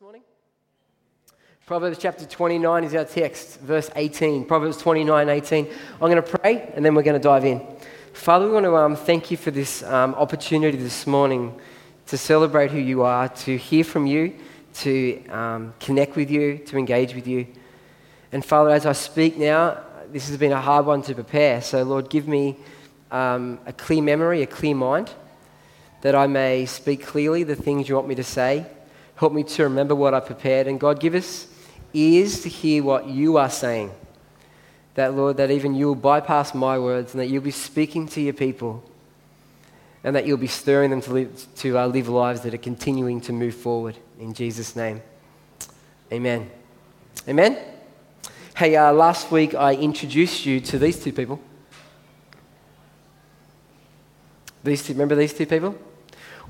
this morning? Proverbs chapter 29 is our text, verse 18. Proverbs 29:18. I'm going to pray and then we're going to dive in. Father, we want to thank you for this opportunity this morning to celebrate who you are, to hear from you, to connect with you, to engage with you. And Father, as I speak now, this has been a hard one to prepare. So Lord, give me a clear memory, a clear mind, that I may speak clearly the things you want me to say. Help me to remember what I prepared. And God, give us ears to hear what you are saying. That, Lord, that even you will bypass my words and that you'll be speaking to your people and that you'll be stirring them to live lives that are continuing to move forward. In Jesus' name, amen. Amen? Hey, last week I introduced you to these two people. Remember these two people?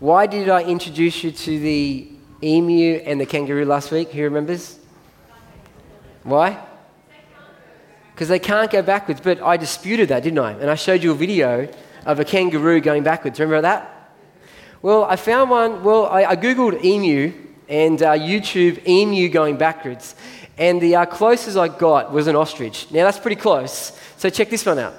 Why did I introduce you to the emu and the kangaroo last week? Who remembers? Why? Because they can't go backwards, but I disputed that, didn't I? And I showed you a video of a kangaroo going backwards. Remember that? Well, I found one. Well, I Googled emu and YouTube emu going backwards. And the closest I got was an ostrich. Now, that's pretty close. So check this one out.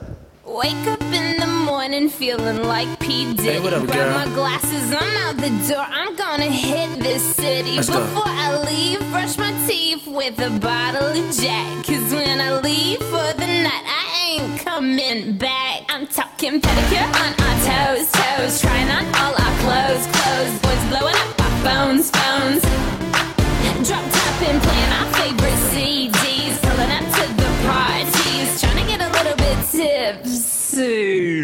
Wake up in the morning feeling like P. Diddy. Hey, what up, girl? Grab my glasses, I'm out the door, I'm gonna hit this city. Let's before go. I leave, brush my teeth with a bottle of Jack. Cause when I leave for the night, I ain't coming back. I'm talking pedicure on our toes, trying on all our clothes. Boys blowing up our phones. Drop top and playing our favorite CDs, pulling up to the parties, trying to get a little bit tipsy.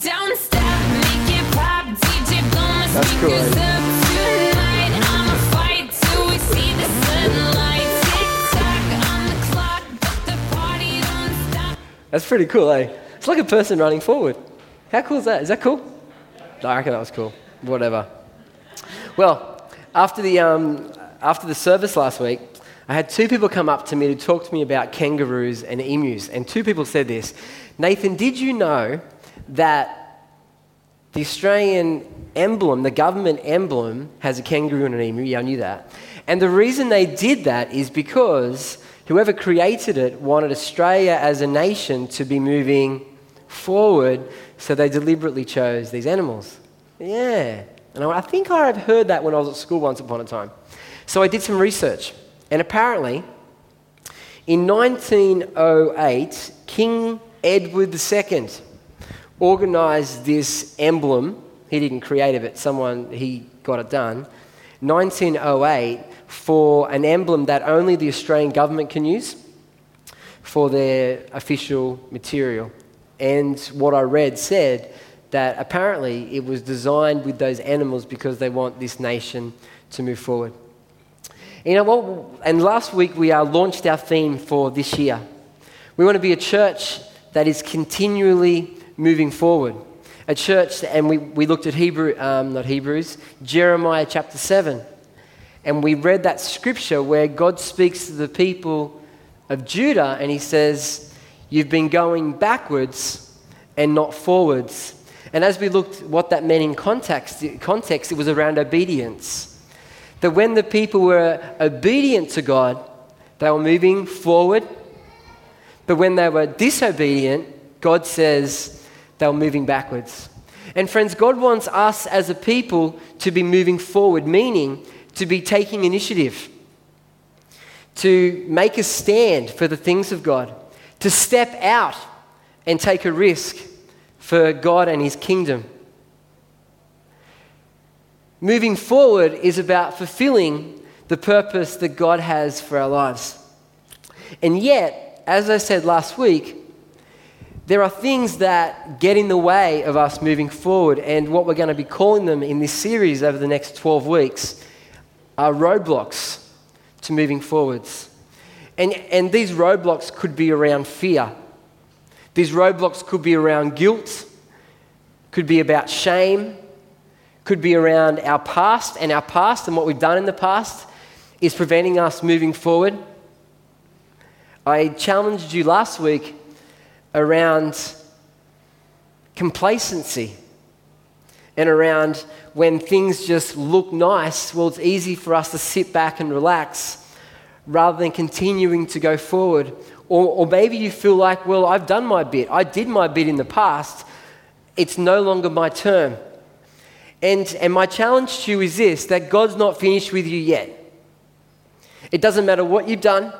Don't stop, make it pop, DJ blow my speakers up tonight. I'm a fight till we see the sunlight. Tick tock on the clock, but the party don't stop. That's pretty cool, eh? It's like a person running forward. How cool is that? Is that cool? No, I reckon that was cool. Whatever. Well, after the service last week, I had two people come up to me to talk to me about kangaroos and emus, and two people said this. Nathan, did you know that the Australian emblem, the government emblem, has a kangaroo and an emu? Yeah, I knew that. And the reason they did that is because whoever created it wanted Australia as a nation to be moving forward, so they deliberately chose these animals. Yeah. And I think I had heard that when I was at school once upon a time. So I did some research. And apparently, in 1908, King Edward II organised this emblem. He didn't create it, but he got it done. 1908, for an emblem that only the Australian government can use for their official material. And what I read said that apparently it was designed with those animals because they want this nation to move forward. You know what? And last week we launched our theme for this year. We want to be a church that is continually moving forward. A church, and we looked at Jeremiah chapter 7. And we read that scripture where God speaks to the people of Judah and he says, you've been going backwards and not forwards. And as we looked what that meant in context, it was around obedience. That when the people were obedient to God, they were moving forward. But when they were disobedient, God says they were moving backwards. And friends, God wants us as a people to be moving forward, meaning to be taking initiative, to make a stand for the things of God, to step out and take a risk for God and his kingdom. Moving forward is about fulfilling the purpose that God has for our lives. And yet, as I said last week, there are things that get in the way of us moving forward, and what we're going to be calling them in this series over the next 12 weeks are roadblocks to moving forwards. And these roadblocks could be around fear. These roadblocks could be around guilt, could be about shame, could be around our past and what we've done in the past is preventing us moving forward. I challenged you last week around complacency and around when things just look nice, well, it's easy for us to sit back and relax rather than continuing to go forward. Or maybe you feel like, well, I've done my bit. I did my bit in the past. It's no longer my turn. And my challenge to you is this, that God's not finished with you yet. It doesn't matter what you've done.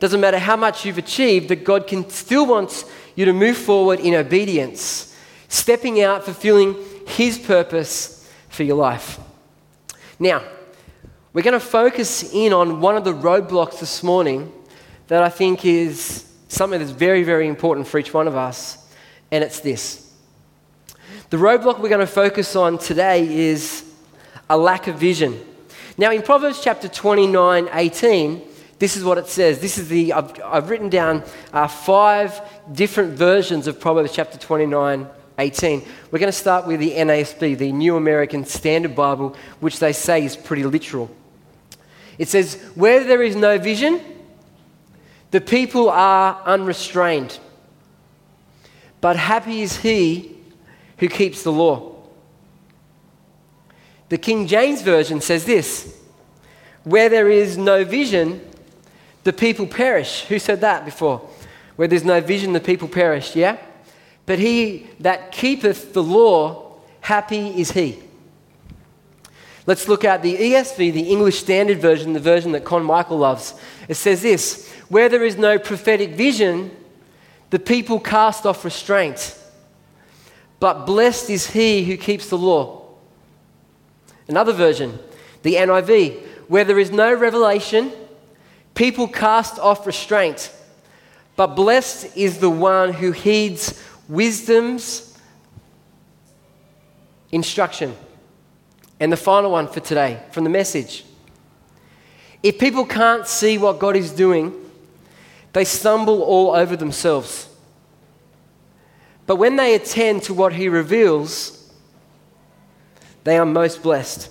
Doesn't matter how much you've achieved, that God can still wants you to move forward in obedience, stepping out, fulfilling His purpose for your life. Now, we're going to focus in on one of the roadblocks this morning that I think is something that's very, very important for each one of us, and it's this. The roadblock we're going to focus on today is a lack of vision. Now, in Proverbs chapter 29:18, this is what it says. This is the I've written down 5 different versions of Proverbs chapter 29:18. We're going to start with the NASB, the New American Standard Bible, which they say is pretty literal. It says, "Where there is no vision, the people are unrestrained. But happy is he who keeps the law." The King James Version says this, "Where there is no vision, the people perish." Who said that before? Where there's no vision, the people perish, yeah? "But he that keepeth the law, happy is he." Let's look at the ESV, the English Standard Version, the version that Con Michael loves. It says this, "Where there is no prophetic vision, the people cast off restraint. But blessed is he who keeps the law." Another version, the NIV, "Where there is no revelation, people cast off restraint, but blessed is the one who heeds wisdom's instruction." And the final one for today, from the Message. "If people can't see what God is doing, they stumble all over themselves. But when they attend to what He reveals, they are most blessed."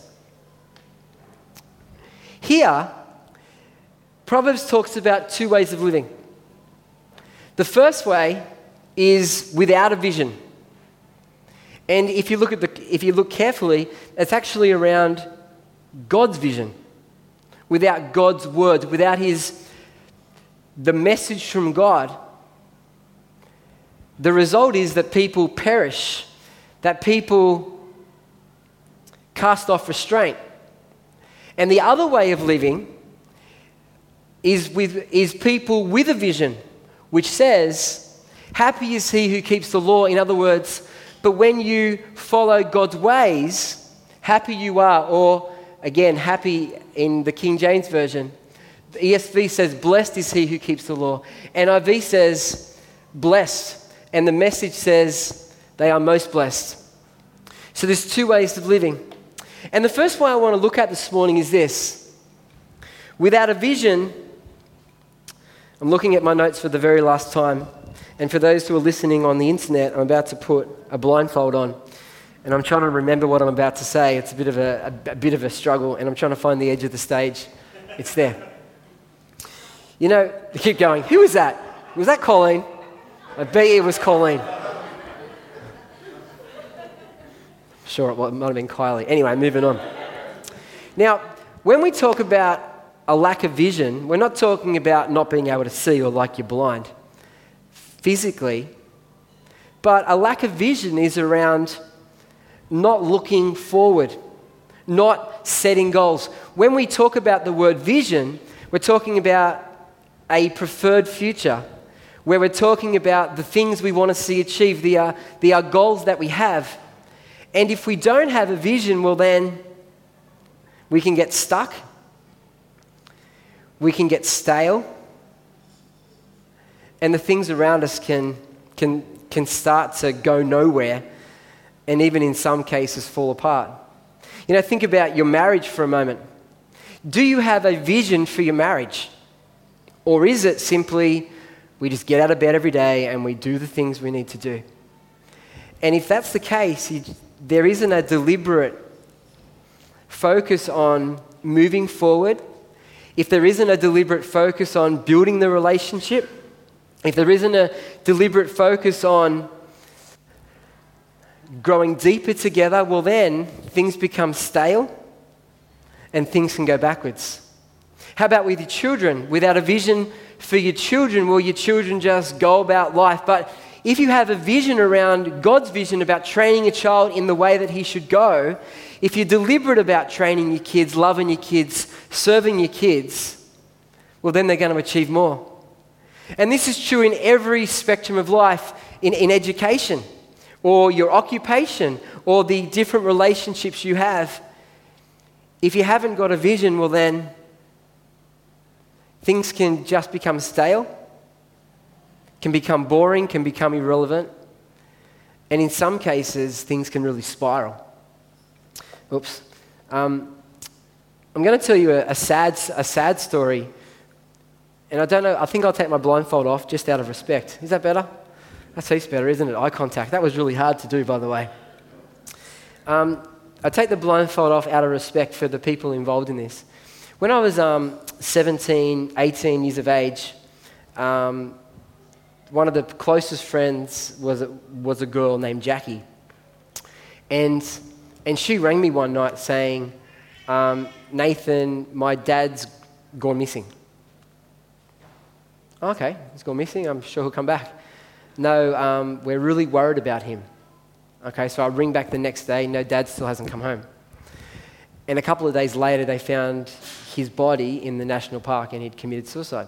Here, Proverbs talks about 2 ways of living. The first way is without a vision. And if you look at if you look carefully, it's actually around God's vision. Without God's word, without the message from God, the result is that people perish, that people cast off restraint. And the other way of living is people with a vision, which says, "Happy is he who keeps the law." In other words, but when you follow God's ways, happy you are. Or again, happy in the King James Version. The ESV says, "Blessed is he who keeps the law." NIV says, "Blessed." And the Message says, "They are most blessed." So there's 2 ways of living. And the first one I want to look at this morning is this. Without a vision, I'm looking at my notes for the very last time, and for those who are listening on the internet, I'm about to put a blindfold on, and I'm trying to remember what I'm about to say. It's a bit of a struggle, and I'm trying to find the edge of the stage. It's there. You know, they keep going. Who was that? Was that Colleen? I bet it was Colleen. Sure, it might have been Kylie. Anyway, moving on. Now, when we talk about a lack of vision, we're not talking about not being able to see or like you're blind physically, but a lack of vision is around not looking forward, not setting goals. When we talk about the word vision, we're talking about a preferred future, where we're talking about the things we want to see achieved, the goals that we have. And if we don't have a vision, well then we can get stuck. We can get stale, and the things around us can start to go nowhere, and even in some cases fall apart. You know, think about your marriage for a moment. Do you have a vision for your marriage? Or is it simply, we just get out of bed every day and we do the things we need to do? And if that's the case, there isn't a deliberate focus on moving forward. If there isn't a deliberate focus on building the relationship, if there isn't a deliberate focus on growing deeper together, well then things become stale and things can go backwards. How about with your children? Without a vision for your children, will your children just go about life? But if you have a vision around God's vision about training a child in the way that he should go, if you're deliberate about training your kids, loving your kids, serving your kids, well, then they're going to achieve more. And this is true in every spectrum of life, in education or your occupation or the different relationships you have. If you haven't got a vision, well, then things can just become stale, can become boring, can become irrelevant, and in some cases, things can really spiral. Oops. I'm going to tell you a sad story, and I don't know, I think I'll take my blindfold off just out of respect. Is that better? That's heaps better, isn't it? Eye contact. That was really hard to do, by the way. I take the blindfold off out of respect for the people involved in this. When I was 17, 18 years of age, one of the closest friends was a girl named Jackie. And she rang me one night saying, Nathan, my dad's gone missing. Okay, he's gone missing. I'm sure he'll come back. No, we're really worried about him. Okay, so I ring back the next day. No, Dad still hasn't come home. And a couple of days later, they found his body in the national park and he'd committed suicide.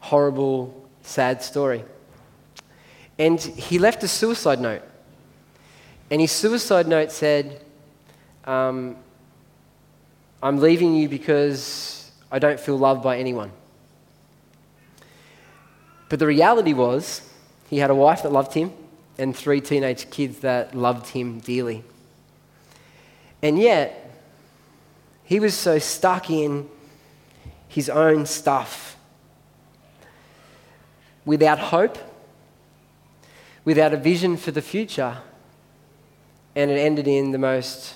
Horrible, sad story. And he left a suicide note. And his suicide note said, I'm leaving you because I don't feel loved by anyone. But the reality was, he had a wife that loved him and 3 teenage kids that loved him dearly. And yet, he was so stuck in his own stuff, without hope, without a vision for the future, and it ended in the most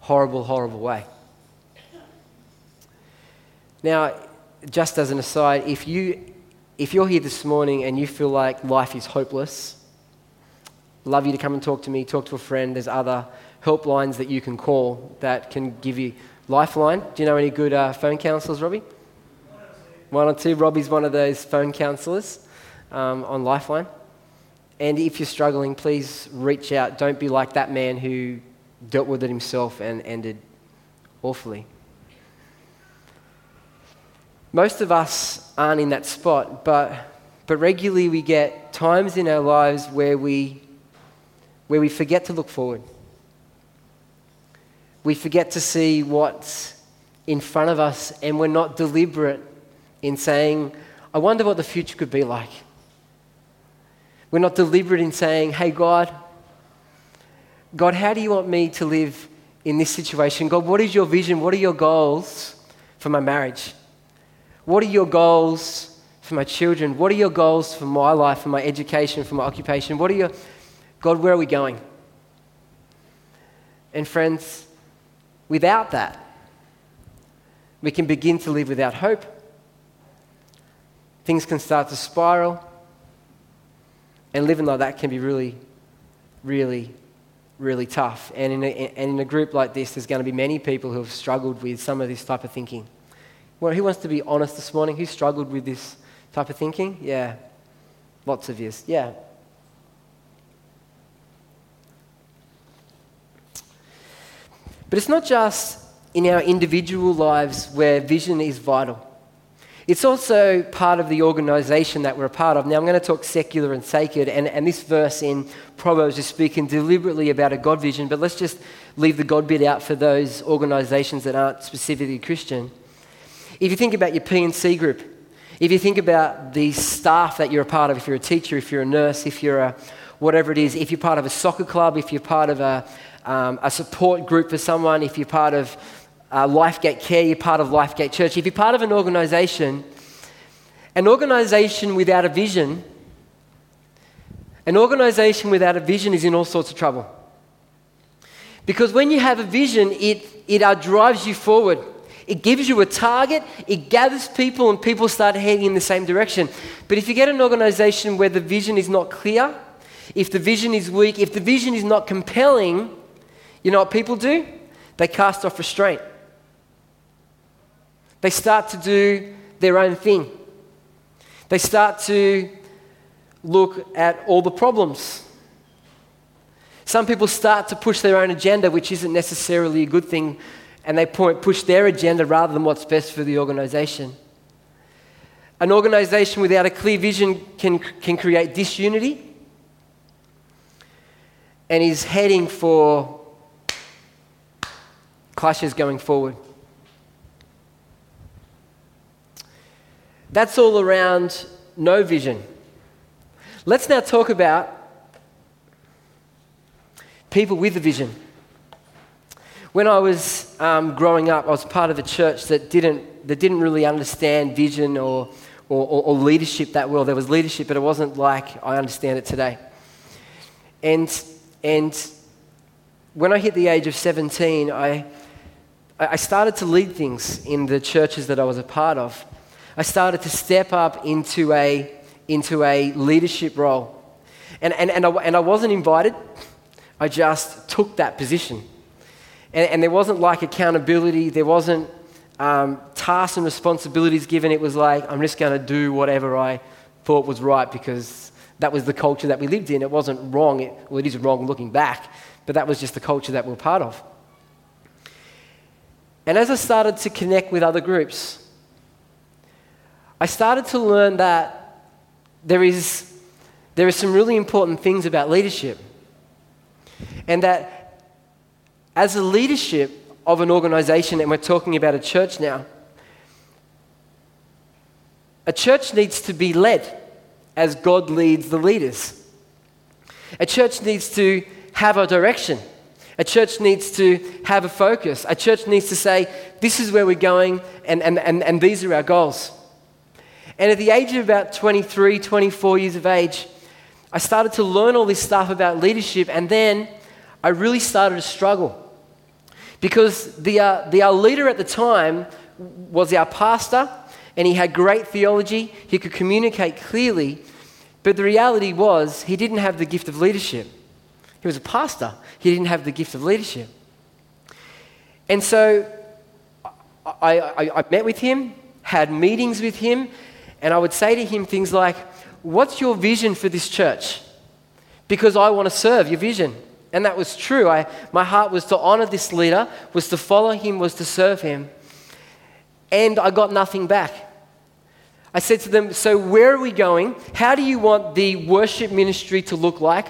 horrible, horrible way. Now, just as an aside, if you're here this morning and you feel like life is hopeless, I'd love you to come and talk to me, talk to a friend. There's other helplines that you can call that can give you lifeline. Do you know any good phone counsellors, Robbie? 1 or 2. Robbie's one of those phone counsellors on Lifeline. And if you're struggling, please reach out. Don't be like that man who dealt with it himself and ended awfully. Most of us aren't in that spot, but regularly we get times in our lives where we forget to look forward. We forget to see what's in front of us, and we're not deliberate in saying, I wonder what the future could be like. We're not deliberate in saying, hey, God, how do you want me to live in this situation? God, what is your vision? What are your goals for my marriage? What are your goals for my children? What are your goals for my life, for my education, for my occupation? God, where are we going? And friends, without that, we can begin to live without hope. Things can start to spiral. And living like that can be really, really, really tough. And in a group like this, there's going to be many people who have struggled with some of this type of thinking. Well, who wants to be honest this morning? Who struggled with this type of thinking? Yeah. Lots of years. Yeah. But it's not just in our individual lives where vision is vital. It's also part of the organisation that we're a part of. Now, I'm going to talk secular and sacred, and this verse in Proverbs is speaking deliberately about a God vision, but let's just leave the God bit out for those organisations that aren't specifically Christian. If you think about your P&C group, if you think about the staff that you're a part of, if you're a teacher, if you're a nurse, if you're a whatever it is, if you're part of a soccer club, if you're part of a support group for someone, if you're part of LifeGate Care, you're part of LifeGate Church. If you're part of an organisation without a vision, is in all sorts of trouble. Because when you have a vision, it drives you forward. It gives you a target, it gathers people, and people start heading in the same direction. But if you get an organisation where the vision is not clear, If the vision is weak, if the vision is not compelling, you know what people do? They cast off restraint. They start to do their own thing. They start to look at all the problems. Some people start to push their own agenda, which isn't necessarily a good thing, and they push their agenda rather than what's best for the organisation. An organisation without a clear vision can create disunity and is heading for clashes going forward. That's all around no vision. Let's now talk about people with a vision. When I was growing up, I was part of a church that didn't really understand vision or leadership that well. There was leadership, but it wasn't like I understand it today. And when I hit the age of 17, I started to lead things in the churches that I was a part of. I started to step up into a leadership role. And I wasn't invited. I just took that position. And there wasn't like accountability. There wasn't tasks and responsibilities given. It was like, I'm just going to do whatever I thought was right because that was the culture that we lived in. It wasn't wrong. It is wrong looking back, but that was just the culture that we were part of. And as I started to connect with other groups, I started to learn that there is some really important things about leadership, and that as a leadership of an organisation, and we're talking about a church now, a church needs to be led as God leads the leaders. A church needs to have a direction. A church needs to have a focus. A church needs to say, this is where we're going, and these are our goals. And at the age of about 23, 24 years of age, I started to learn all this stuff about leadership, and then I really started to struggle. Because our leader at the time was our pastor, and he had great theology, he could communicate clearly, but the reality was he didn't have the gift of leadership. He was a pastor, he didn't have the gift of leadership. And so I met with him, had meetings with him, and I would say to him things like, what's your vision for this church? Because I want to serve your vision. And that was true. My heart was to honour this leader, was to follow him, was to serve him. And I got nothing back. I said to them, so where are we going? How do you want the worship ministry to look like?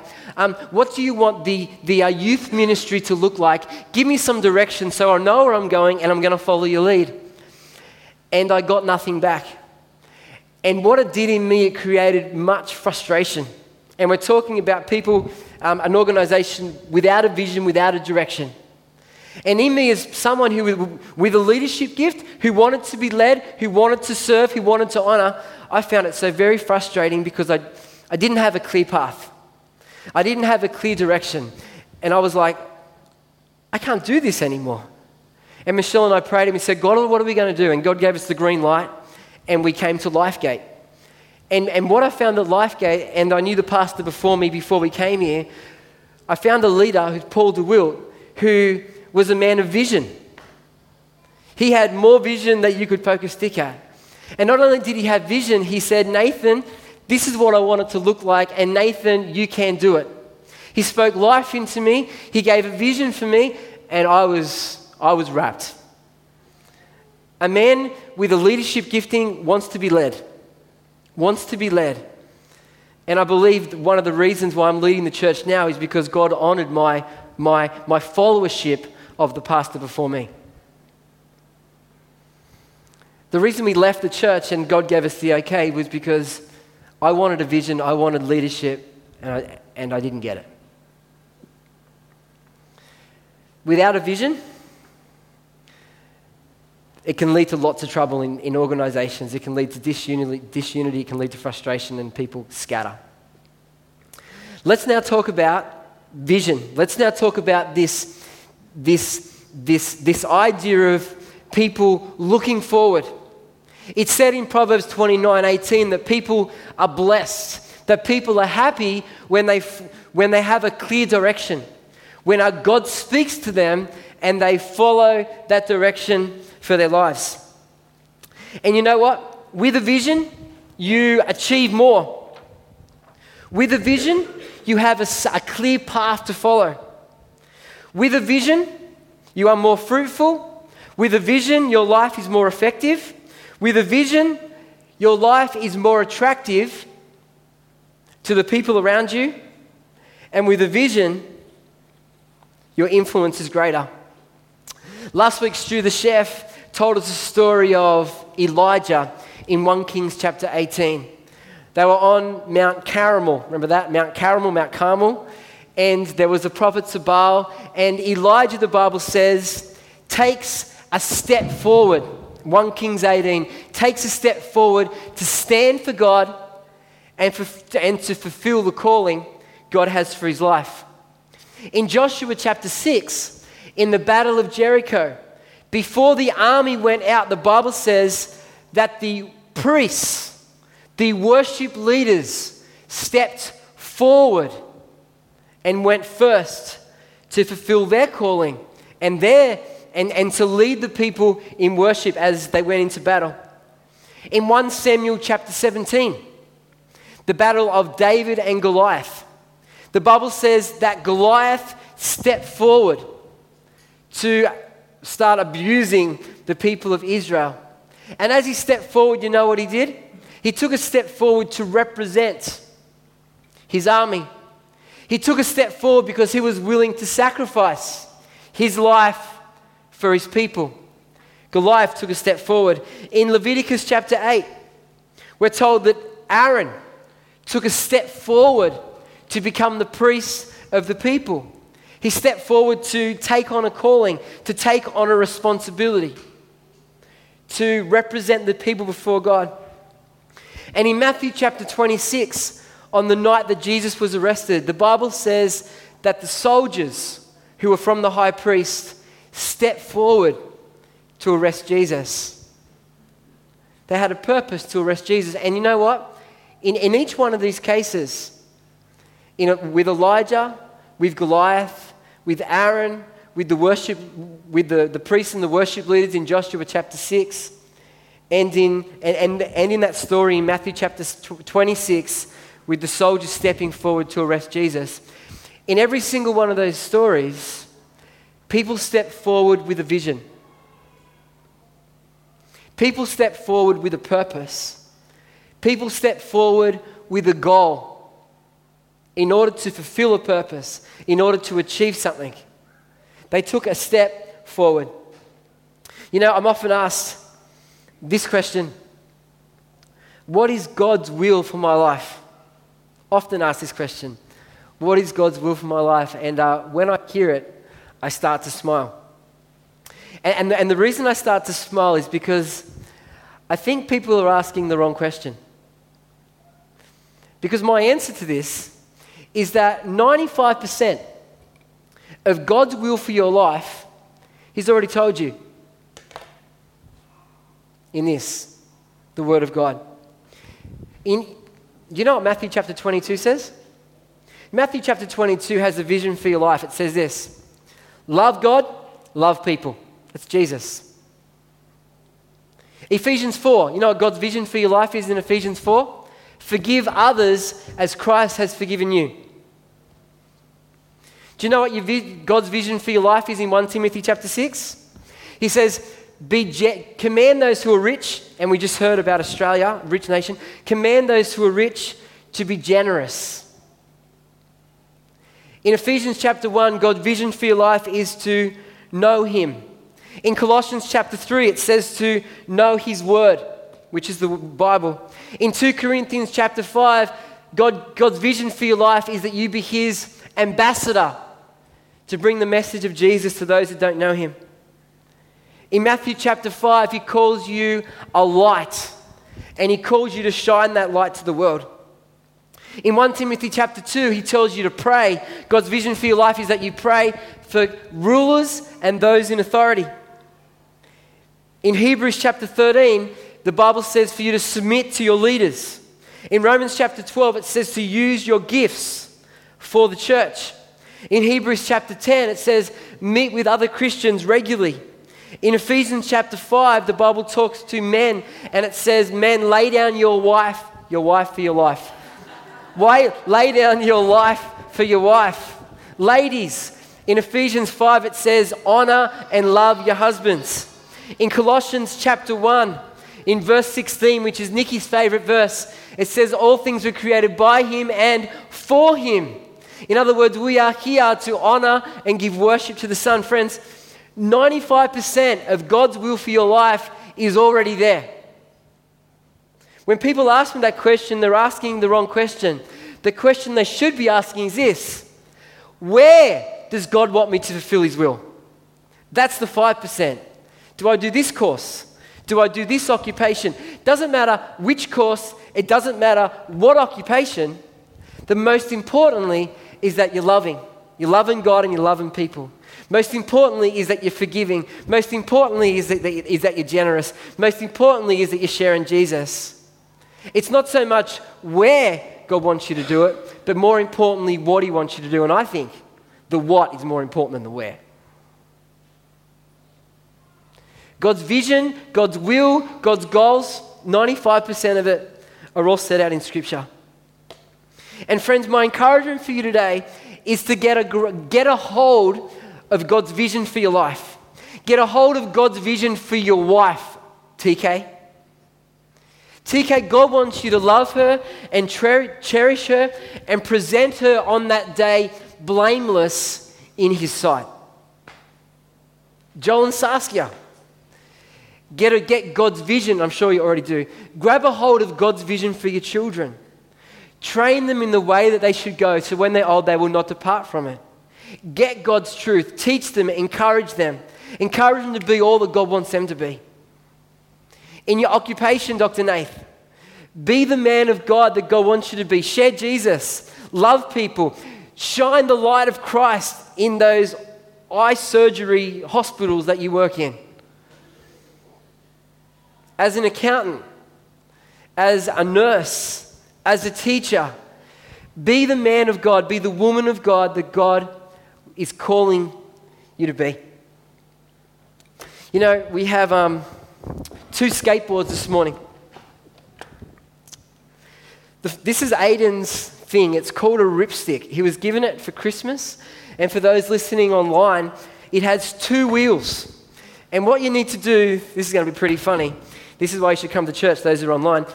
What do you want the youth ministry to look like? Give me some direction so I know where I'm going and I'm going to follow your lead. And I got nothing back. And what it did in me, it created much frustration. And we're talking about people, an organisation without a vision, without a direction. And in me is someone who, with a leadership gift, who wanted to be led, who wanted to serve, who wanted to honour. I found it so very frustrating because I didn't have a clear path. I didn't have a clear direction. And I was like, I can't do this anymore. And Michelle and I prayed and we said, God, what are we going to do? And God gave us the green light. And we came to LifeGate. And what I found at LifeGate, and I knew the pastor before me, before we came here, I found a leader, who's Paul DeWilt, who was a man of vision. He had more vision than you could poke a stick at. And not only did he have vision, he said, Nathan, this is what I want it to look like, and Nathan, you can do it. He spoke life into me, he gave a vision for me, and I was wrapped. A man with a leadership gifting wants to be led. And I believe one of the reasons why I'm leading the church now is because God honoured my followership of the pastor before me. The reason we left the church and God gave us the okay was because I wanted a vision, I wanted leadership, and I didn't get it. Without a vision, it can lead to lots of trouble in organisations. It can lead to disunity. It can lead to frustration and people scatter. Let's now talk about vision. Let's now talk about this idea of people looking forward. It's said in Proverbs 29:18 that people are blessed. that people are happy when they have a clear direction, when our God speaks to them and they follow that direction for their lives. And you know what? With a vision, you achieve more. With a vision, you have a clear path to follow. With a vision, you are more fruitful. With a vision, your life is more effective. With a vision, your life is more attractive to the people around you. And with a vision, your influence is greater. Last week, Stu the Chef told us a story of Elijah in 1 Kings chapter 18. They were on Mount Carmel. Remember that? Mount Carmel. And there was the prophet Sabal. And Elijah, the Bible says, takes a step forward. 1 Kings 18 takes a step forward to stand for God and to fulfill the calling God has for his life. In Joshua chapter 6, in the battle of Jericho, before the army went out, the Bible says that the priests, the worship leaders, stepped forward and went first to fulfill their calling and to lead the people in worship as they went into battle. In 1 Samuel chapter 17, the battle of David and Goliath, the Bible says that Goliath stepped forward to start abusing the people of Israel. And as he stepped forward, you know what he did? He took a step forward to represent his army. He took a step forward because he was willing to sacrifice his life for his people. Goliath took a step forward. In Leviticus chapter 8, we're told that Aaron took a step forward to become the priest of the people. He stepped forward to take on a calling, to take on a responsibility, to represent the people before God. And in Matthew chapter 26, on the night that Jesus was arrested, the Bible says that the soldiers who were from the high priest stepped forward to arrest Jesus. They had a purpose to arrest Jesus. And you know what? In each one of these cases, with Elijah, with Goliath, with Aaron, with the priests and the worship leaders in Joshua chapter 6, and in that story in Matthew chapter 26, with the soldiers stepping forward to arrest Jesus. In every single one of those stories, people step forward with a vision. People step forward with a purpose. People step forward with a goal, in order to fulfill a purpose, in order to achieve something. They took a step forward. You know, I'm often asked this question: what is God's will for my life? Often asked this question, what is God's will for my life? And when I hear it, I start to smile. And the reason I start to smile is because I think people are asking the wrong question. Because my answer to this is that 95% of God's will for your life, He's already told you in this, the Word of God. You know what Matthew chapter 22 says? Matthew chapter 22 has a vision for your life. It says this: love God, love people. That's Jesus. Ephesians 4, you know what God's vision for your life is in Ephesians 4? Forgive others as Christ has forgiven you. Do you know what God's vision for your life is in 1 Timothy chapter 6? He says, command those who are rich, and we just heard about Australia, rich nation, command those who are rich to be generous. In Ephesians chapter 1, God's vision for your life is to know Him. In Colossians chapter 3, it says to know His word, which is the Bible. In 2 Corinthians chapter 5, God's vision for your life is that you be His ambassador to bring the message of Jesus to those that don't know Him. In Matthew chapter 5, He calls you a light, and He calls you to shine that light to the world. In 1 Timothy chapter 2, He tells you to pray. God's vision for your life is that you pray for rulers and those in authority. In Hebrews chapter 13, the Bible says for you to submit to your leaders. In Romans chapter 12, it says to use your gifts for the church. In Hebrews chapter 10, it says meet with other Christians regularly. In Ephesians chapter 5, the Bible talks to men and it says, men, lay down your wife for your life. Why? Lay down your life for your wife. Ladies, in Ephesians 5, it says, honor and love your husbands. In Colossians chapter 1, in verse 16, which is Nikki's favorite verse, it says, all things were created by him and for him. In other words, we are here to honor and give worship to the Son. Friends, 95% of God's will for your life is already there. When people ask me that question, they're asking the wrong question. The question they should be asking is this: where does God want me to fulfill his will? That's the 5%. Do I do this course? Do I do this occupation? Doesn't matter which course, it doesn't matter what occupation. The most importantly is that you're loving. You're loving God and you're loving people. Most importantly is that you're forgiving. Most importantly is that you're generous. Most importantly is that you're sharing Jesus. It's not so much where God wants you to do it, but more importantly, what he wants you to do. And I think the what is more important than the where. God's vision, God's will, God's goals, 95% of it are all set out in Scripture. And friends, my encouragement for you today is to get a hold of God's vision for your life. Get a hold of God's vision for your wife, TK. TK, God wants you to love her and cherish her and present her on that day blameless in his sight. Joel and Saskia, get God's vision. I'm sure you already do. Grab a hold of God's vision for your children. Train them in the way that they should go, so when they're old, they will not depart from it. Get God's truth. Teach them, encourage them. Encourage them to be all that God wants them to be. In your occupation, Dr. Nath, be the man of God that God wants you to be. Share Jesus. Love people. Shine the light of Christ in those eye surgery hospitals that you work in. As an accountant, as a nurse, as a teacher, be the man of God, be the woman of God that God is calling you to be. You know, we have two skateboards this morning. This is Aiden's thing. It's called a ripstick. He was given it for Christmas. And for those listening online, it has two wheels. And what you need to do, this is going to be pretty funny. This is why you should come to church, those who are online.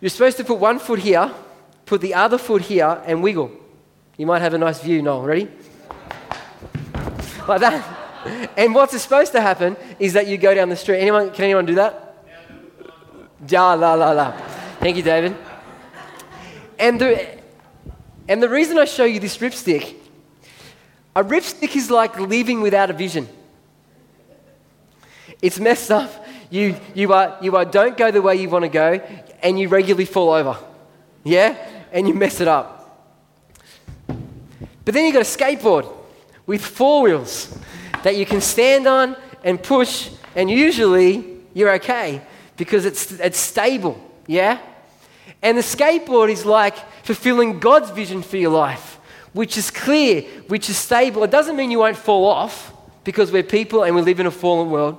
You're supposed to put one foot here, put the other foot here, and wiggle. You might have a nice view, Noel. Ready? Like that. And what's supposed to happen is that you go down the street. Can anyone do that? Ja, la, la, la. Thank you, David. And the reason I show you this ripstick, a ripstick is like living without a vision. It's messed up. You don't go the way you want to go, and you regularly fall over. Yeah? And you mess it up. But then you've got a skateboard with four wheels that you can stand on and push, and usually you're okay because it's stable, yeah? And the skateboard is like fulfilling God's vision for your life, which is clear, which is stable. It doesn't mean you won't fall off because we're people and we live in a fallen world.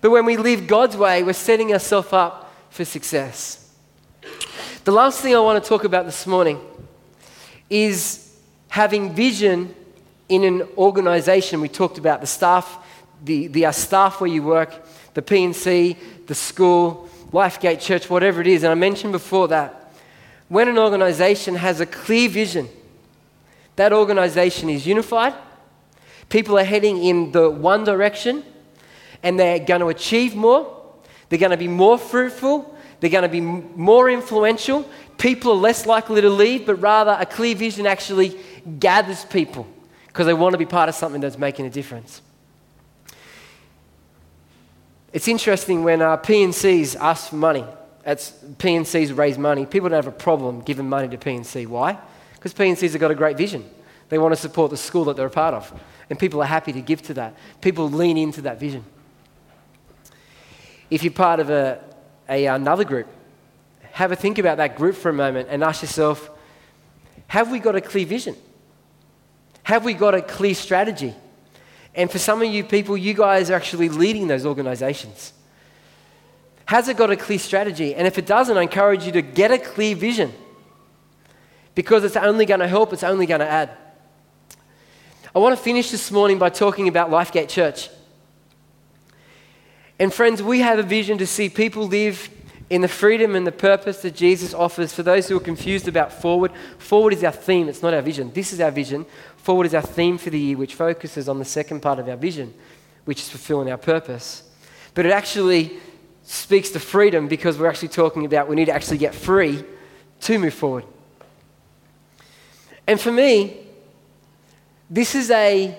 But when we live God's way, we're setting ourselves up for success. The last thing I want to talk about this morning is having vision in an organization. We talked about the staff, the staff where you work, the PNC, the school, LifeGate Church, whatever it is. And I mentioned before that when an organization has a clear vision, that organization is unified. People are heading in the one direction and they're going to achieve more. They're going to be more fruitful. They're going to be more influential. People are less likely to leave, but rather a clear vision actually gathers people because they want to be part of something that's making a difference. It's interesting when PNCs ask for money. PNCs raise money. People don't have a problem giving money to PNC. Why? Because PNCs have got a great vision. They want to support the school that they're a part of, and people are happy to give to that. People lean into that vision. If you're part of another group have a think about that group for a moment and ask yourself, have we got a clear vision? Have we got a clear strategy? And for some of you people, you guys are actually leading those organizations. Has it got a clear strategy? And if it doesn't, I encourage you to get a clear vision, because it's only going to help, it's only going to add. I want to finish this morning by talking about LifeGate Church. And friends, we have a vision to see people live in the freedom and the purpose that Jesus offers. For those who are confused about forward is our theme, it's not our vision. This is our vision. Forward is our theme for the year, which focuses on the second part of our vision, which is fulfilling our purpose. But it actually speaks to freedom, because we're actually talking about we need to actually get free to move forward. And for me, this is a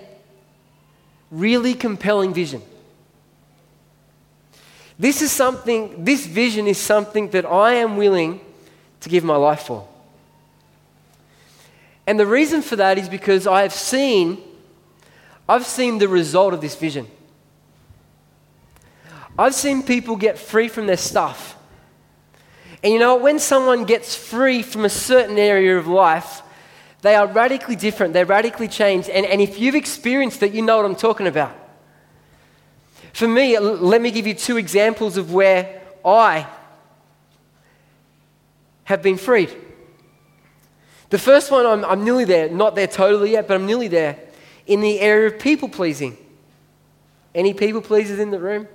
really compelling vision. This vision is something that I am willing to give my life for. And the reason for that is because I've seen the result of this vision. I've seen people get free from their stuff. And you know, when someone gets free from a certain area of life, they are radically different, they're radically changed. And if you've experienced that, you know what I'm talking about. For me, let me give you two examples of where I have been freed. The first one, I'm nearly there, not there totally yet, but I'm nearly there, in the area of people pleasing. Any people pleasers in the room?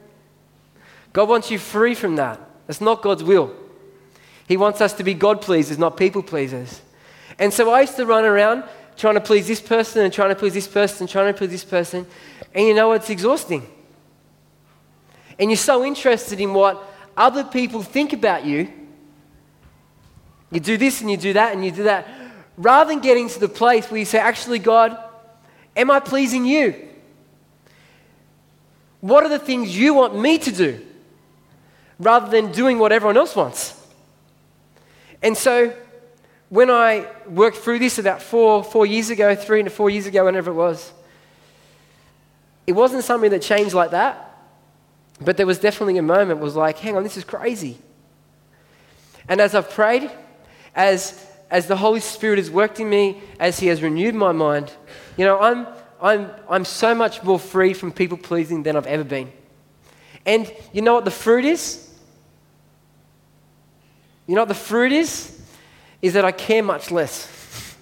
God wants you free from that. That's not God's will. He wants us to be God pleasers, not people pleasers. And so I used to run around trying to please this person and trying to please this person and trying to please this person. And you know, it's exhausting. And you're so interested in what other people think about you. You do this and you do that and you do that. Rather than getting to the place where you say, actually, God, am I pleasing you? What are the things you want me to do? Rather than doing what everyone else wants. And so when I worked through this about three to four years ago, whenever it was, it wasn't something that changed like that. But there was definitely a moment was like, hang on, this is crazy. And as I've prayed, as the Holy Spirit has worked in me, as He has renewed my mind, you know, I'm so much more free from people pleasing than I've ever been. And you know what the fruit is? You know what the fruit is? Is that I care much less.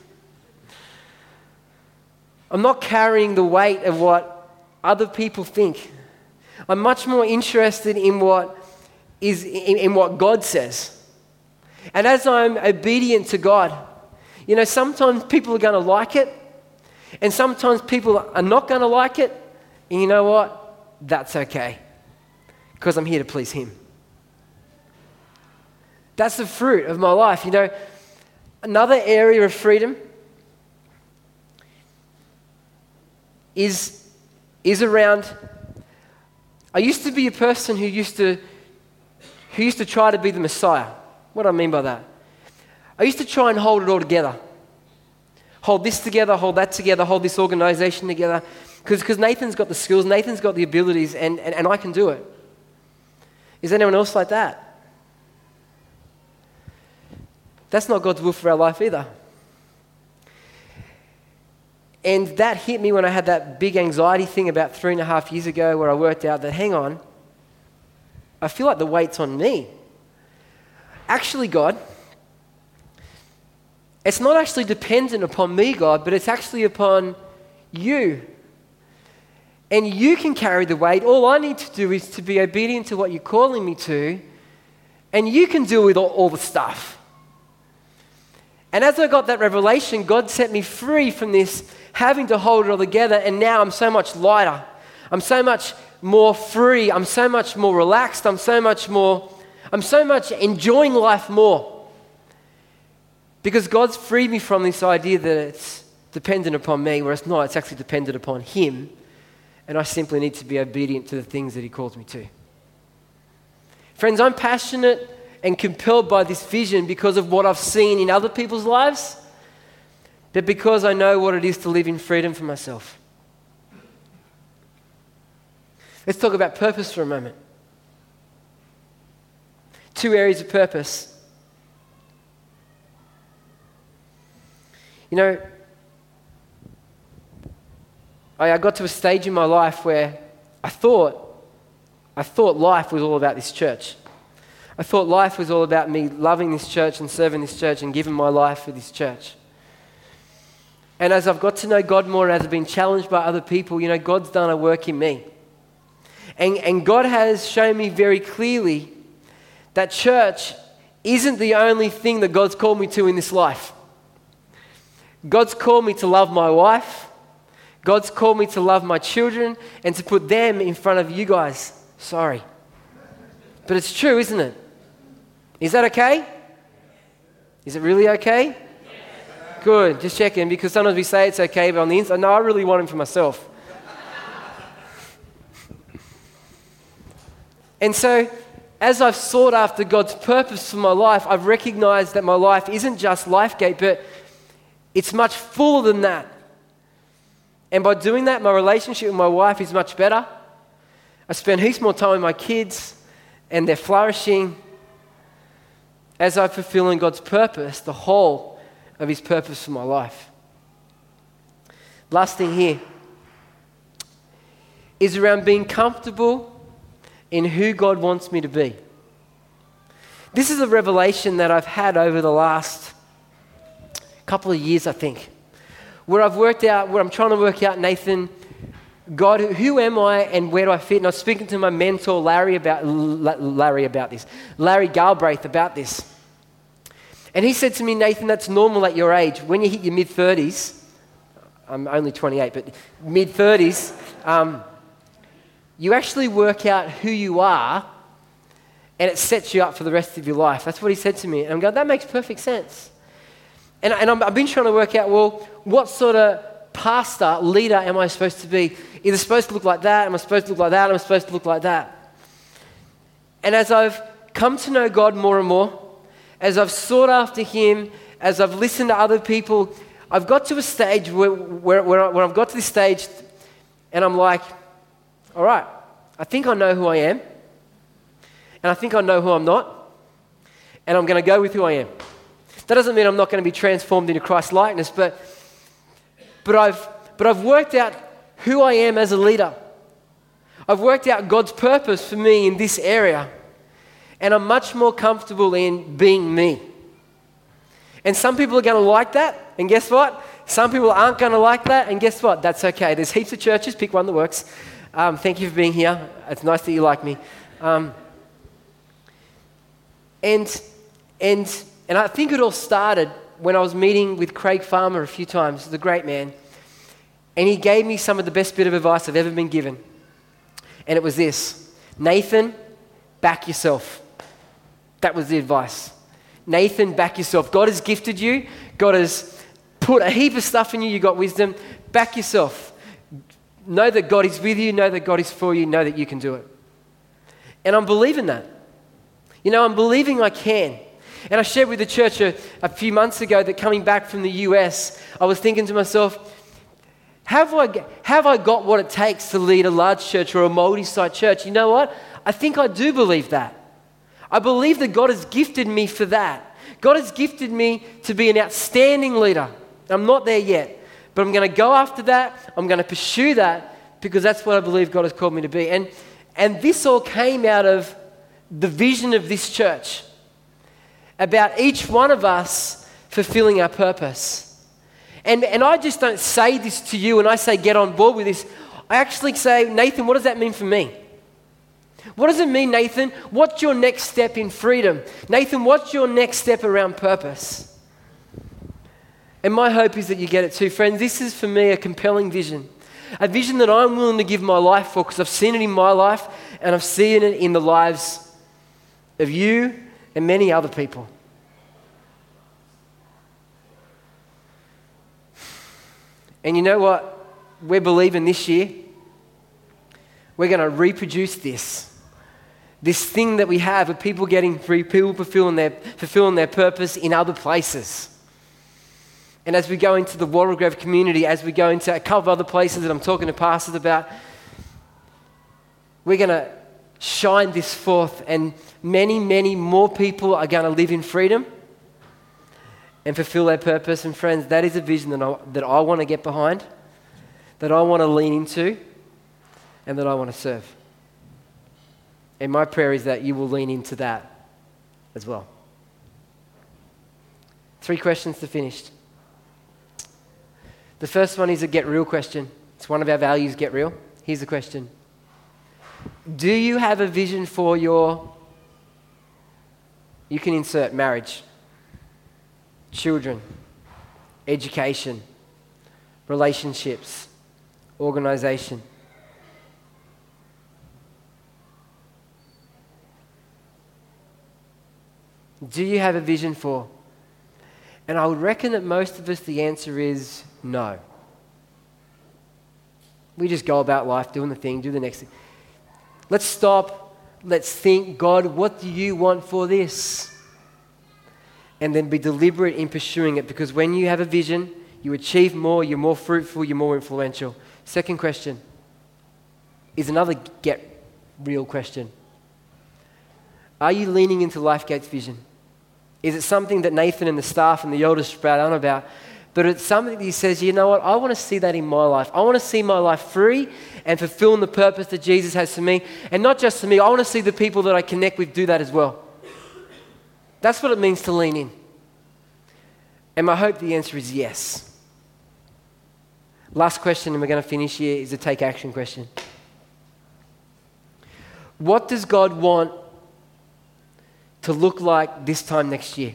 I'm not carrying the weight of what other people think. I'm much more interested in what is in what God says. And as I'm obedient to God, you know, sometimes people are going to like it, and sometimes people are not going to like it, and you know what? That's okay, because I'm here to please Him. That's the fruit of my life. You know, another area of freedom is around. I used to be a person who used to try to be the Messiah. What do I mean by that? I used to try and hold it all together. Hold this together, hold that together, hold this organization together. Because Nathan's got the skills, Nathan's got the abilities, and I can do it. Is anyone else like that? That's not God's will for our life either. And that hit me when I had that big anxiety thing about 3.5 years ago, where I worked out that, hang on, I feel like the weight's on me. Actually, God, it's not actually dependent upon me, God, but it's actually upon you. And you can carry the weight. All I need to do is to be obedient to what you're calling me to, and you can deal with all the stuff. And as I got that revelation, God set me free from this having to hold it all together, and now I'm so much lighter. I'm so much more free. I'm so much more relaxed. I'm so much enjoying life more. Because God's freed me from this idea that it's dependent upon me, where it's not, it's actually dependent upon Him, and I simply need to be obedient to the things that He calls me to. Friends, I'm passionate and compelled by this vision because of what I've seen in other people's lives, but because I know what it is to live in freedom for myself. Let's talk about purpose for a moment. Two areas of purpose. You know, I got to a stage in my life where I thought life was all about this church. I thought life was all about me loving this church and serving this church and giving my life for this church. And as I've got to know God more and as I've been challenged by other people, you know, God's done a work in me. And God has shown me very clearly that church isn't the only thing that God's called me to in this life. God's called me to love my wife. God's called me to love my children and to put them in front of you guys. Sorry. But it's true, isn't it? Is that okay? Is it really okay? Yes. Good. Just checking, because sometimes we say it's okay, but on the inside, no, I really want him for myself. And so, as I've sought after God's purpose for my life, I've recognized that my life isn't just LifeGate, but it's much fuller than that. And by doing that, my relationship with my wife is much better. I spend heaps more time with my kids, and they're flourishing. As I'm fulfilling God's purpose, the whole of His purpose for my life. Last thing here is around being comfortable in who God wants me to be. This is a revelation that I've had over the last couple of years, I think, where I'm trying to work out, Nathan, God, who am I and where do I fit? And I was speaking to my mentor, Larry Galbraith about this. And he said to me, Nathan, that's normal at your age. When you hit your mid-30s, I'm only 28, but mid-30s, you actually work out who you are, and it sets you up for the rest of your life. That's what he said to me. And I'm going, that makes perfect sense. And I've been trying to work out, well, what sort of pastor, leader am I supposed to be? Is it supposed to look like that? Am I supposed to look like that? Am I supposed to look like that? And as I've come to know God more and more, as I've sought after Him, as I've listened to other people, I've got to a stage where I've got to this stage, and I'm like, all right, I think I know who I am, and I think I know who I'm not, and I'm going to go with who I am. That doesn't mean I'm not going to be transformed into Christ's likeness, but I've worked out who I am as a leader. I've worked out God's purpose for me in this area, and I'm much more comfortable in being me. And some people are going to like that, and guess what? Some people aren't going to like that, and guess what? That's okay. There's heaps of churches. Pick one that works. Thank you for being here. It's nice that you like me. And I think it all started when I was meeting with Craig Farmer a few times, the great man, and he gave me some of the best bit of advice I've ever been given. And it was this: Nathan, back yourself. That was the advice. Nathan, back yourself. God has gifted you. God has put a heap of stuff in you. You got wisdom. Back yourself. Know that God is with you, know that God is for you, know that you can do it. And I'm believing that. You know, I'm believing I can. And I shared with the church a few months ago that coming back from the US, I was thinking to myself, have I got what it takes to lead a large church or a multi-site church? You know what? I think I do believe that. I believe that God has gifted me for that. God has gifted me to be an outstanding leader. I'm not there yet. But I'm going to go after that, I'm going to pursue that, because that's what I believe God has called me to be. And this all came out of the vision of this church, about each one of us fulfilling our purpose. And I just don't say this to you and I say, get on board with this. I actually say, Nathan, what does that mean for me? What does it mean, Nathan? What's your next step in freedom? Nathan, what's your next step around purpose? And my hope is that you get it too. Friends, this is for me a compelling vision. A vision that I'm willing to give my life for, because I've seen it in my life and I've seen it in the lives of you and many other people. And you know what? We're believing this year, we're going to reproduce this thing that we have of people getting free, people fulfilling their purpose in other places. And as we go into the Watergrove community, as we go into a couple of other places that I'm talking to pastors about, we're going to shine this forth, and many, many more people are going to live in freedom. and fulfill that purpose. And friends, that is a vision that I want to get behind, that I want to lean into, and that I want to serve. And my prayer is that you will lean into that as well. 3 questions to finish. The first one is a get real question. It's one of our values, get real. Here's the question. Do you have a vision for your, you can insert marriage, children, education, relationships, organization? Do you have a vision for? And I would reckon that most of us, the answer is no. We just go about life doing the thing, do the next thing. Let's stop. Let's think, God, what do you want for this? And then be deliberate in pursuing it, because when you have a vision, you achieve more, you're more fruitful, you're more influential. Second question is another get real question. Are you leaning into LifeGate's vision? Is it something that Nathan and the staff and the elders sprout on about? But it's something that he says, you know what, I want to see that in my life. I want to see my life free and fulfilling the purpose that Jesus has for me. And not just for me, I want to see the people that I connect with do that as well. That's what it means to lean in. And my hope the answer is yes. Last question, and we're going to finish here, is a take action question. What does God want to look like this time next year?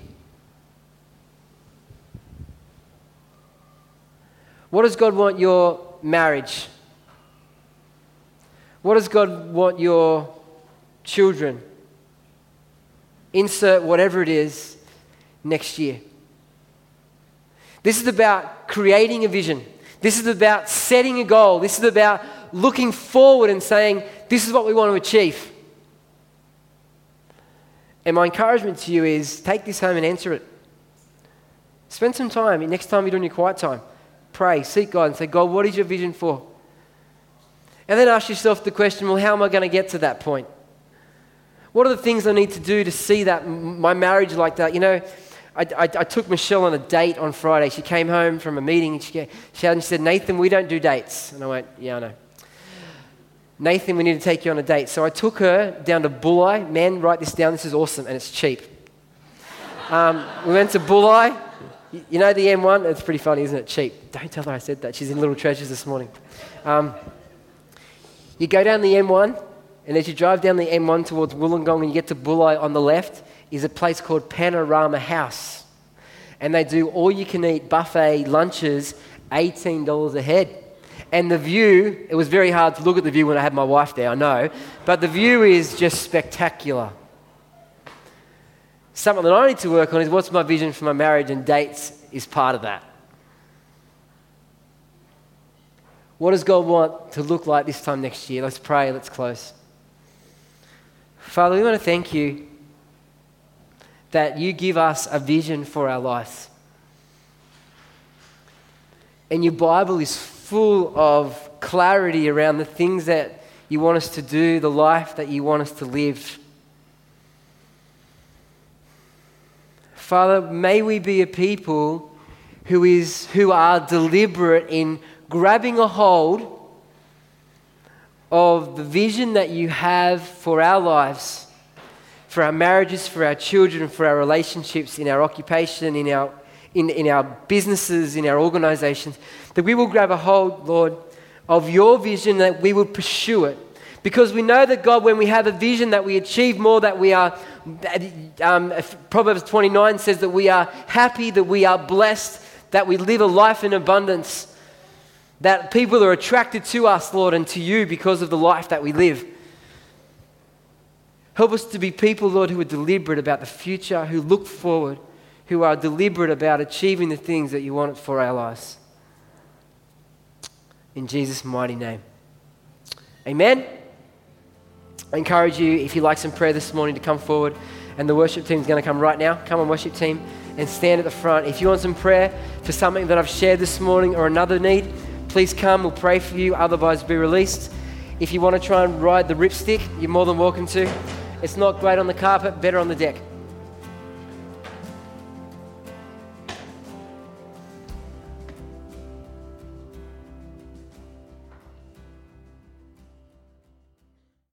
What does God want your marriage? What does God want your children? Insert whatever it is next year. This is about creating a vision. This is about setting a goal. This is about looking forward and saying, this is what we want to achieve. And my encouragement to you is take this home and answer it. Spend some time. Next time you're doing your quiet time, pray, seek God and say, God, what is your vision for? And then ask yourself the question, well, how am I going to get to that point? What are the things I need to do to see that my marriage like that? You know, I took Michelle on a date on Friday. She came home from a meeting and she said, Nathan, we don't do dates. And I went, yeah, I know. Nathan, we need to take you on a date. So I took her down to Bulli. Man, write this down. This is awesome and it's cheap. We went to Bulli. You know the M1? It's pretty funny, isn't it? Cheap. Don't tell her I said that. She's in Little Treasures this morning. You go down the M1, and as you drive down the M1 towards Wollongong and you get to Bulli, on the left is a place called Panorama House. And they do all-you-can-eat buffet lunches, $18 a head. And the view, it was very hard to look at the view when I had my wife there, I know, but the view is just spectacular. Something that I need to work on is what's my vision for my marriage, and dates is part of that. What does God want to look like this time next year? Let's pray, let's close. Father, we want to thank you that you give us a vision for our lives. And your Bible is full of clarity around the things that you want us to do, the life that you want us to live. Father, may we be a people who are deliberate in grabbing a hold of the vision that you have for our lives, for our marriages, for our children, for our relationships, in our occupation, in our businesses, in our organizations, that we will grab a hold, Lord, of your vision, that we will pursue it. Because we know that, God, when we have a vision, that we achieve more, that we are, Proverbs 29 says that we are happy, that we are blessed, that we live a life in abundance, that people are attracted to us, Lord, and to you because of the life that we live. Help us to be people, Lord, who are deliberate about the future, who look forward, who are deliberate about achieving the things that you want for our lives. In Jesus' mighty name. Amen. I encourage you, if you'd like some prayer this morning, to come forward, and the worship team is going to come right now. Come on, worship team, and stand at the front. If you want some prayer for something that I've shared this morning or another need, please come. We'll pray for you. Otherwise, be released. If you want to try and ride the ripstick, you're more than welcome to. It's not great on the carpet, better on the deck.